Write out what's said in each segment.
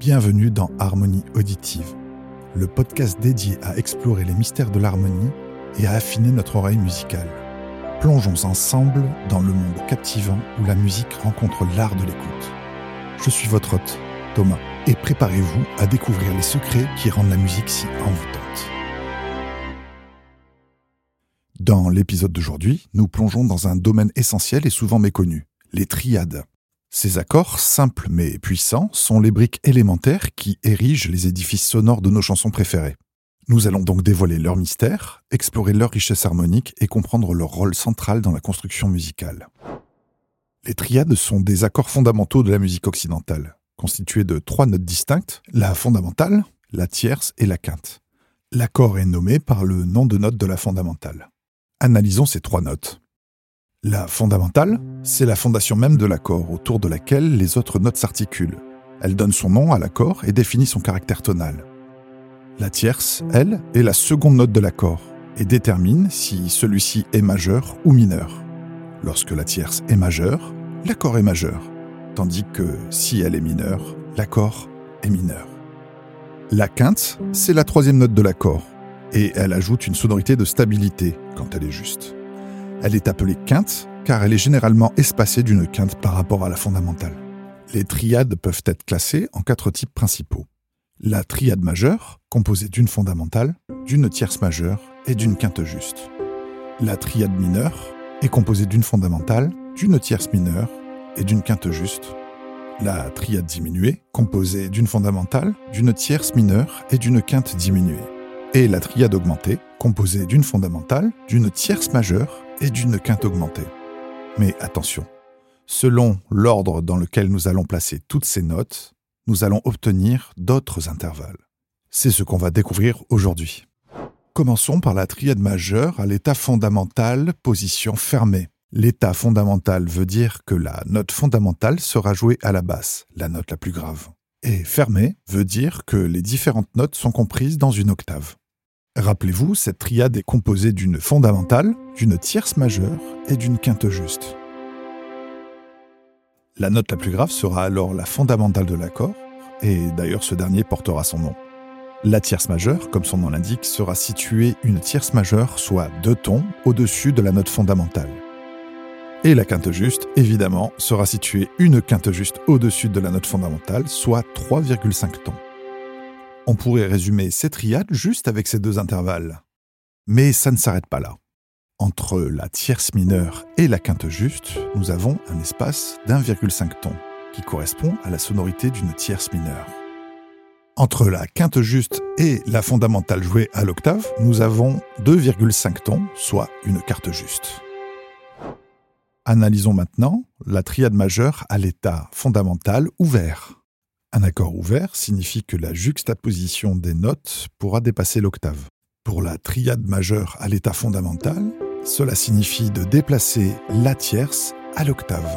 Bienvenue dans Harmonie Auditive, le podcast dédié à explorer les mystères de l'harmonie et à affiner notre oreille musicale. Plongeons ensemble dans le monde captivant où la musique rencontre l'art de l'écoute. Je suis votre hôte, Thomas, et préparez-vous à découvrir les secrets qui rendent la musique si envoûtante. Dans l'épisode d'aujourd'hui, nous plongeons dans un domaine essentiel et souvent méconnu, les triades. Ces accords, simples mais puissants, sont les briques élémentaires qui érigent les édifices sonores de nos chansons préférées. Nous allons donc dévoiler leur mystère, explorer leur richesse harmonique et comprendre leur rôle central dans la construction musicale. Les triades sont des accords fondamentaux de la musique occidentale, constitués de trois notes distinctes, la fondamentale, la tierce et la quinte. L'accord est nommé par le nom de note de la fondamentale. Analysons ces trois notes. La fondamentale, c'est la fondation même de l'accord, autour de laquelle les autres notes s'articulent. Elle donne son nom à l'accord et définit son caractère tonal. La tierce, elle, est la seconde note de l'accord et détermine si celui-ci est majeur ou mineur. Lorsque la tierce est majeure, l'accord est majeur, tandis que si elle est mineure, l'accord est mineur. La quinte, c'est la troisième note de l'accord et elle ajoute une sonorité de stabilité quand elle est juste. Elle est appelée quinte, car elle est généralement espacée d'une quinte par rapport à la fondamentale. Les triades peuvent être classées en quatre types principaux. La triade majeure, composée d'une fondamentale, d'une tierce majeure et d'une quinte juste. La triade mineure est composée d'une fondamentale, d'une tierce mineure et d'une quinte juste. La triade diminuée, composée d'une fondamentale, d'une tierce mineure et d'une quinte diminuée. Et la triade augmentée, composée d'une fondamentale, d'une tierce majeure et d'une quinte augmentée. Mais attention, selon l'ordre dans lequel nous allons placer toutes ces notes, nous allons obtenir d'autres intervalles. C'est ce qu'on va découvrir aujourd'hui. Commençons par la triade majeure à l'état fondamental, position fermée. L'état fondamental veut dire que la note fondamentale sera jouée à la basse, la note la plus grave. Et fermée veut dire que les différentes notes sont comprises dans une octave. Rappelez-vous, cette triade est composée d'une fondamentale, d'une tierce majeure et d'une quinte juste. La note la plus grave sera alors la fondamentale de l'accord, et d'ailleurs ce dernier portera son nom. La tierce majeure, comme son nom l'indique, sera située une tierce majeure, soit 2 tons, au-dessus de la note fondamentale. Et la quinte juste, évidemment, sera située une quinte juste au-dessus de la note fondamentale, soit 3,5 tons. On pourrait résumer ces triades juste avec ces 2 intervalles. Mais ça ne s'arrête pas là. Entre la tierce mineure et la quinte juste, nous avons un espace d'1,5 ton, qui correspond à la sonorité d'une tierce mineure. Entre la quinte juste et la fondamentale jouée à l'octave, nous avons 2,5 tons, soit une quinte juste. Analysons maintenant la triade majeure à l'état fondamental ouvert. Un accord ouvert signifie que la juxtaposition des notes pourra dépasser l'octave. Pour la triade majeure à l'état fondamental, cela signifie de déplacer la tierce à l'octave.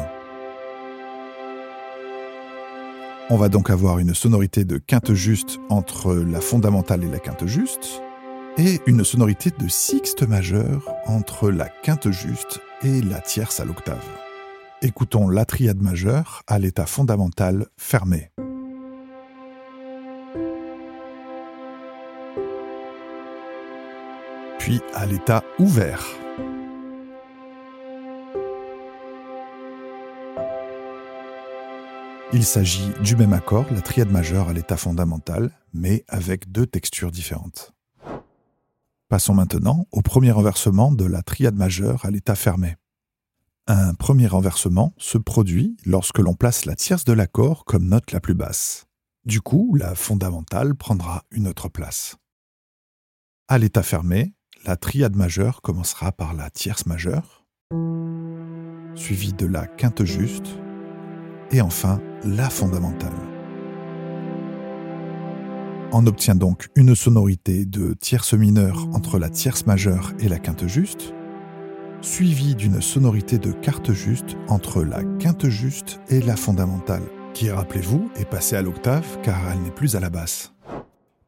On va donc avoir une sonorité de quinte juste entre la fondamentale et la quinte juste, et une sonorité de sixte majeure entre la quinte juste et la tierce à l'octave. Écoutons la triade majeure à l'état fondamental fermé. Puis à l'état ouvert. Il s'agit du même accord, la triade majeure à l'état fondamental, mais avec 2 textures différentes. Passons maintenant au premier renversement de la triade majeure à l'état fermé. Un premier renversement se produit lorsque l'on place la tierce de l'accord comme note la plus basse. Du coup, la fondamentale prendra une autre place. À l'état fermé, la triade majeure commencera par la tierce majeure, suivie de la quinte juste, et enfin la fondamentale. On obtient donc une sonorité de tierce mineure entre la tierce majeure et la quinte juste, suivie d'une sonorité de quarte juste entre la quinte juste et la fondamentale, qui, rappelez-vous, est passée à l'octave car elle n'est plus à la basse.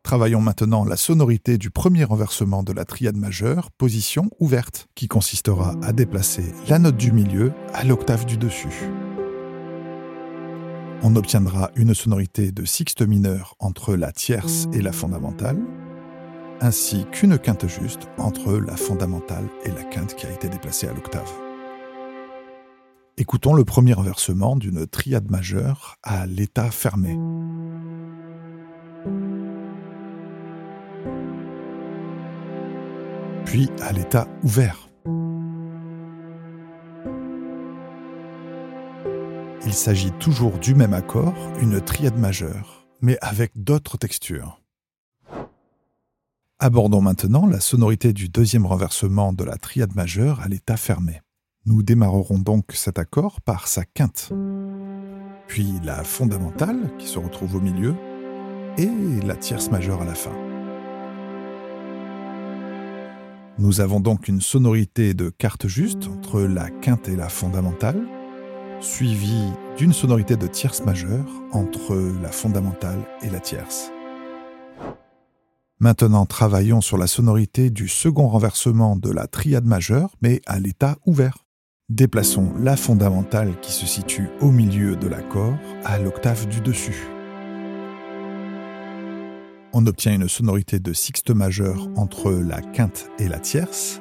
Travaillons maintenant la sonorité du premier renversement de la triade majeure, position ouverte, qui consistera à déplacer la note du milieu à l'octave du dessus. on obtiendra une sonorité de sixte mineure entre la tierce et la fondamentale, ainsi qu'une quinte juste entre la fondamentale et la quinte qui a été déplacée à l'octave. Écoutons le premier inversement d'une triade majeure à l'état fermé. Puis à l'état ouvert. Il s'agit toujours du même accord, une triade majeure, mais avec d'autres textures. Abordons maintenant la sonorité du deuxième renversement de la triade majeure à l'état fermé. Nous démarrerons donc cet accord par sa quinte, puis la fondamentale qui se retrouve au milieu, et la tierce majeure à la fin. Nous avons donc une sonorité de quarte juste entre la quinte et la fondamentale, suivie d'une sonorité de tierce majeure entre la fondamentale et la tierce. Maintenant, travaillons sur la sonorité du second renversement de la triade majeure, mais à l'état ouvert. Déplaçons la fondamentale qui se situe au milieu de l'accord à l'octave du dessus. On obtient une sonorité de sixte majeure entre la quinte et la tierce,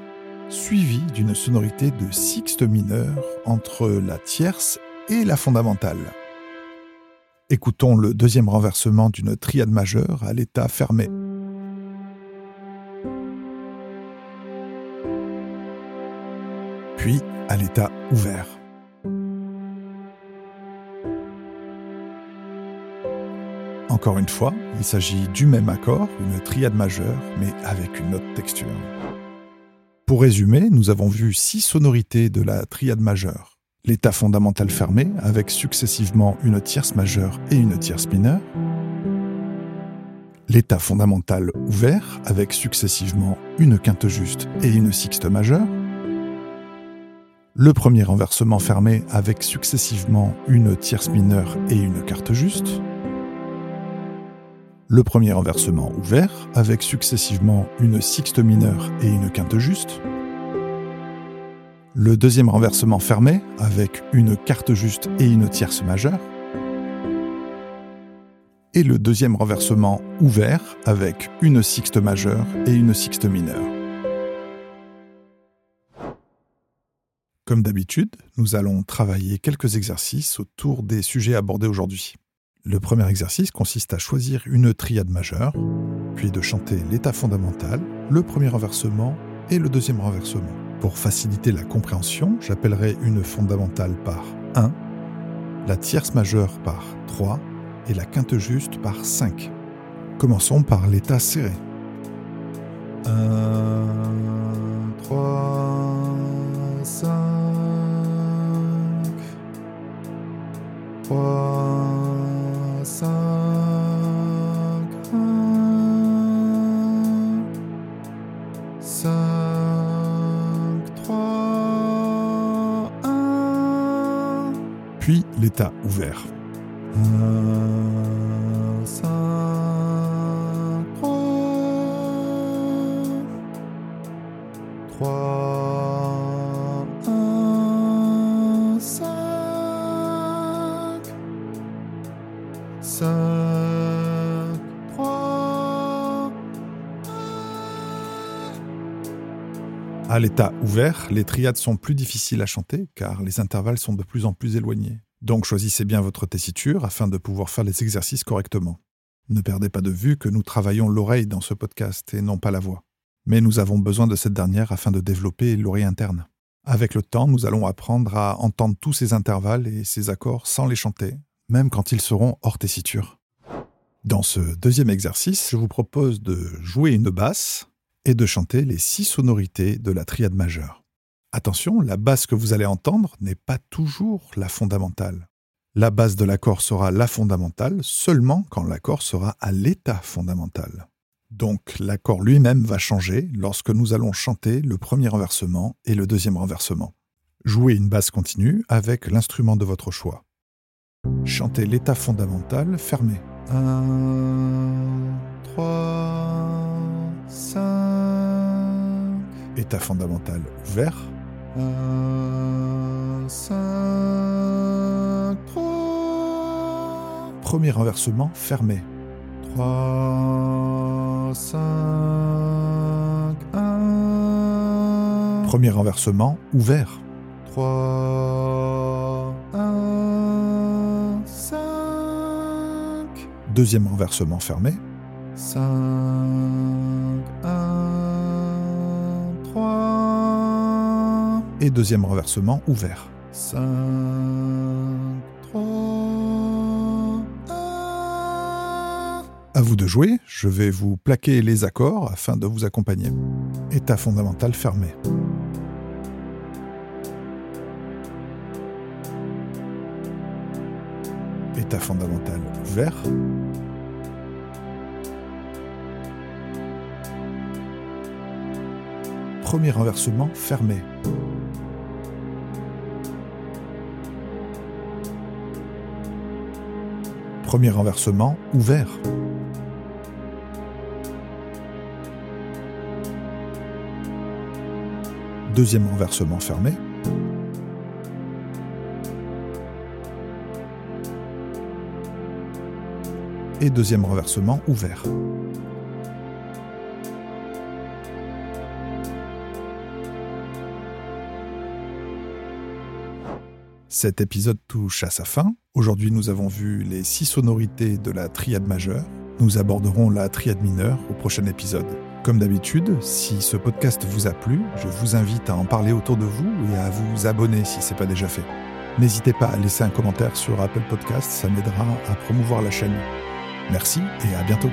suivie d'une sonorité de sixte mineure entre la tierce et la fondamentale. Écoutons le deuxième renversement d'une triade majeure à l'état fermé. Puis à l'état ouvert. Encore une fois, il s'agit du même accord, une triade majeure, mais avec une autre texture. Pour résumer, nous avons vu 6 sonorités de la triade majeure. L'état fondamental fermé, avec successivement une tierce majeure et une tierce mineure. L'état fondamental ouvert, avec successivement une quinte juste et une sixte majeure. Le premier renversement fermé avec successivement une tierce mineure et une quarte juste. Le premier renversement ouvert avec successivement une sixte mineure et une quinte juste. Le deuxième renversement fermé avec une quarte juste et une tierce majeure. Et le deuxième renversement ouvert avec une sixte majeure et une sixte mineure. Comme d'habitude, nous allons travailler quelques exercices autour des sujets abordés aujourd'hui. Le premier exercice consiste à choisir une triade majeure, puis de chanter l'état fondamental, le premier renversement et le deuxième renversement. Pour faciliter la compréhension, j'appellerai une fondamentale par 1, la tierce majeure par 3 et la quinte juste par 5. Commençons par l'état serré. 1, 3, 5. 3, 5, 1. Puis l'état ouvert. 5, 3, 1. À l'état ouvert, les triades sont plus difficiles à chanter car les intervalles sont de plus en plus éloignés. Donc choisissez bien votre tessiture afin de pouvoir faire les exercices correctement. Ne perdez pas de vue que nous travaillons l'oreille dans ce podcast et non pas la voix. Mais nous avons besoin de cette dernière afin de développer l'oreille interne. Avec le temps, nous allons apprendre à entendre tous ces intervalles et ces accords sans les chanter, même quand ils seront hors tessiture. Dans ce deuxième exercice, je vous propose de jouer une basse et de chanter les 6 sonorités de la triade majeure. Attention, la basse que vous allez entendre n'est pas toujours la fondamentale. La basse de l'accord sera la fondamentale seulement quand l'accord sera à l'état fondamental. Donc l'accord lui-même va changer lorsque nous allons chanter le premier renversement et le deuxième renversement. Jouez une basse continue avec l'instrument de votre choix. Chantez l'état fondamental fermé. 1, 3, 5. État fondamental ouvert. 1, 5, 3. premier inversement fermé. 3, 5, 1. Premier inversement ouvert. 3, 1, 5. Deuxième inversement fermé. 5, 1, 3. Et deuxième renversement ouvert. 5, 3, 1. À vous de jouer, je vais vous plaquer les accords afin de vous accompagner. État fondamental fermé. État fondamental ouvert. Premier inversement fermé. Premier inversement ouvert. Deuxième inversement fermé. Et deuxième renversement ouvert. Cet épisode touche à sa fin. Aujourd'hui, nous avons vu les 6 sonorités de la triade majeure. Nous aborderons la triade mineure au prochain épisode. Comme d'habitude, si ce podcast vous a plu, je vous invite à en parler autour de vous et à vous abonner si ce n'est pas déjà fait. N'hésitez pas à laisser un commentaire sur Apple Podcasts, ça m'aidera à promouvoir la chaîne. Merci et à bientôt.